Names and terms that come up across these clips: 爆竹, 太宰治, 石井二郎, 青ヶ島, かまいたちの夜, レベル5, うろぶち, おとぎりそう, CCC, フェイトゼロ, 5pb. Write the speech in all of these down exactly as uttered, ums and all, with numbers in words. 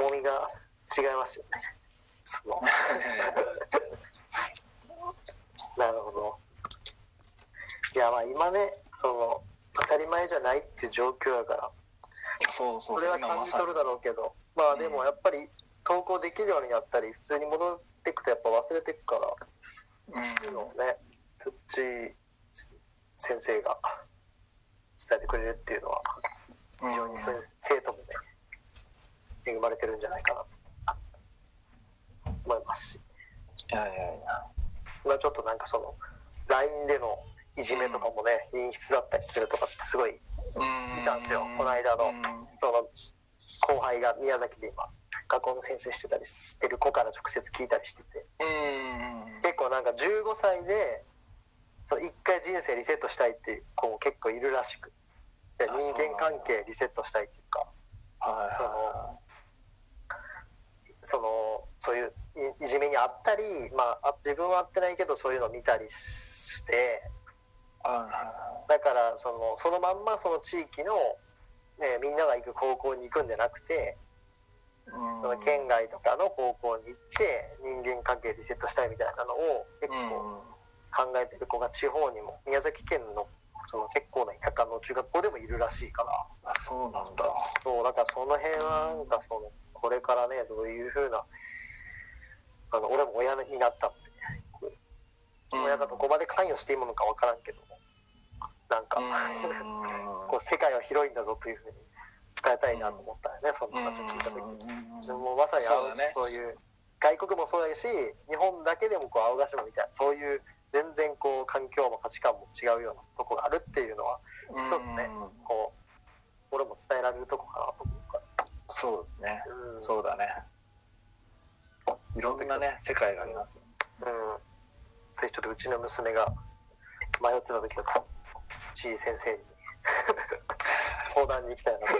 重みが違いますよね。そのなるほど。いやまあ今ねその当たり前じゃないっていう状況やから、そうそう、それは感じ取るだろうけど、まあでもやっぱり投稿できるようになったり普通に戻っていくとやっぱ忘れていくから、うん、のね、そっち先生が伝えてくれるっていうのは非常にそういう生徒もね恵まれてるんじゃないかなと思いますし、いやいやいや、まあちょっとなんかその ライン でのいじめとかもね、うん、陰湿だったりするとかってすごい見たんですよ。この間のその後輩が宮崎で今学校の先生してたりしてる子から直接聞いたりしてて、うん、結構なんかじゅうごさいでそのいっかい人生リセットしたいっていう子も結構いるらしく、人間関係リセットしたいっていうか、あそのそういういじめにあったり、まあ自分はあってないけどそういうのを見たりして、あだからそのそのまんまその地域の、ね、みんなが行く高校に行くんじゃなくて、うん、その県外とかの高校に行って人間関係リセットしたいみたいなのを結構考えてる子が地方にも宮崎県のその結構な田舎の中学校でもいるらしいから、あそうなんだ、そうだからその辺はなんかそのこれからねどういう風なあの俺も親になったって、親がどこまで関与していいものか分からんけども、なんかこう世界は広いんだぞという風に伝えたいなと思ったよね、その話を聞いた時に。でもまさにそういう外国もそうだし日本だけでもこう青ヶ島みたいなそういう全然こう環境も価値観も違うようなとこがあるっていうのは一つね、こう俺も伝えられるとこかなと思うから。そうですね、うん、そうだね、いろんなね世界がありますよ、うんうん、ぜひちょっとうちの娘が迷ってた時はちい先生に相談に行きたいなじ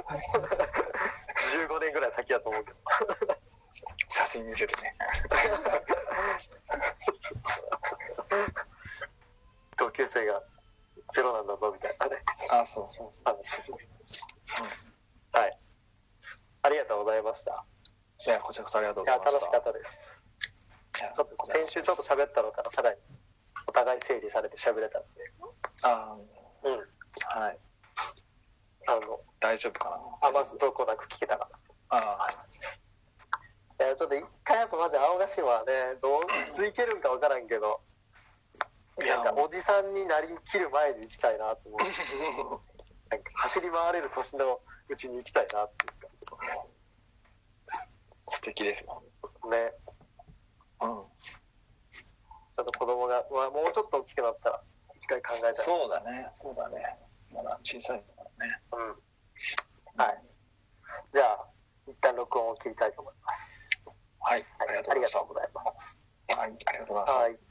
ゅうごねんぐらい先だと思うけど写真見せてね同級生がゼロなんだぞみたいなね。あ、そうそうそう、はい、ありがとうございました。いやこちらこそありがとうございました。いや楽しかったです。ちょっと先週ちょっと喋ったのからさらにお互い整理されて喋れたんで、ああうんはい、あの大丈夫かな、余すどこなく聞けたかな。ああいやちょっと一回やっぱマジ青ヶ島はねどう続いてるんか分からんけど、なんかおじさんになりきる前に行きたいなと思うなんか走り回れる年のうちに行きたいなっていうか素敵ですよね、うん、ちょっと子供が、まあ、もうちょっと大きくなったら一回考えたら。そうだねそうだね、まだ小さいからね、うん、はい、じゃあ一旦録音を切りたいと思います。はい、はい、ありがとうございます。はい、ありがとうございます。はい。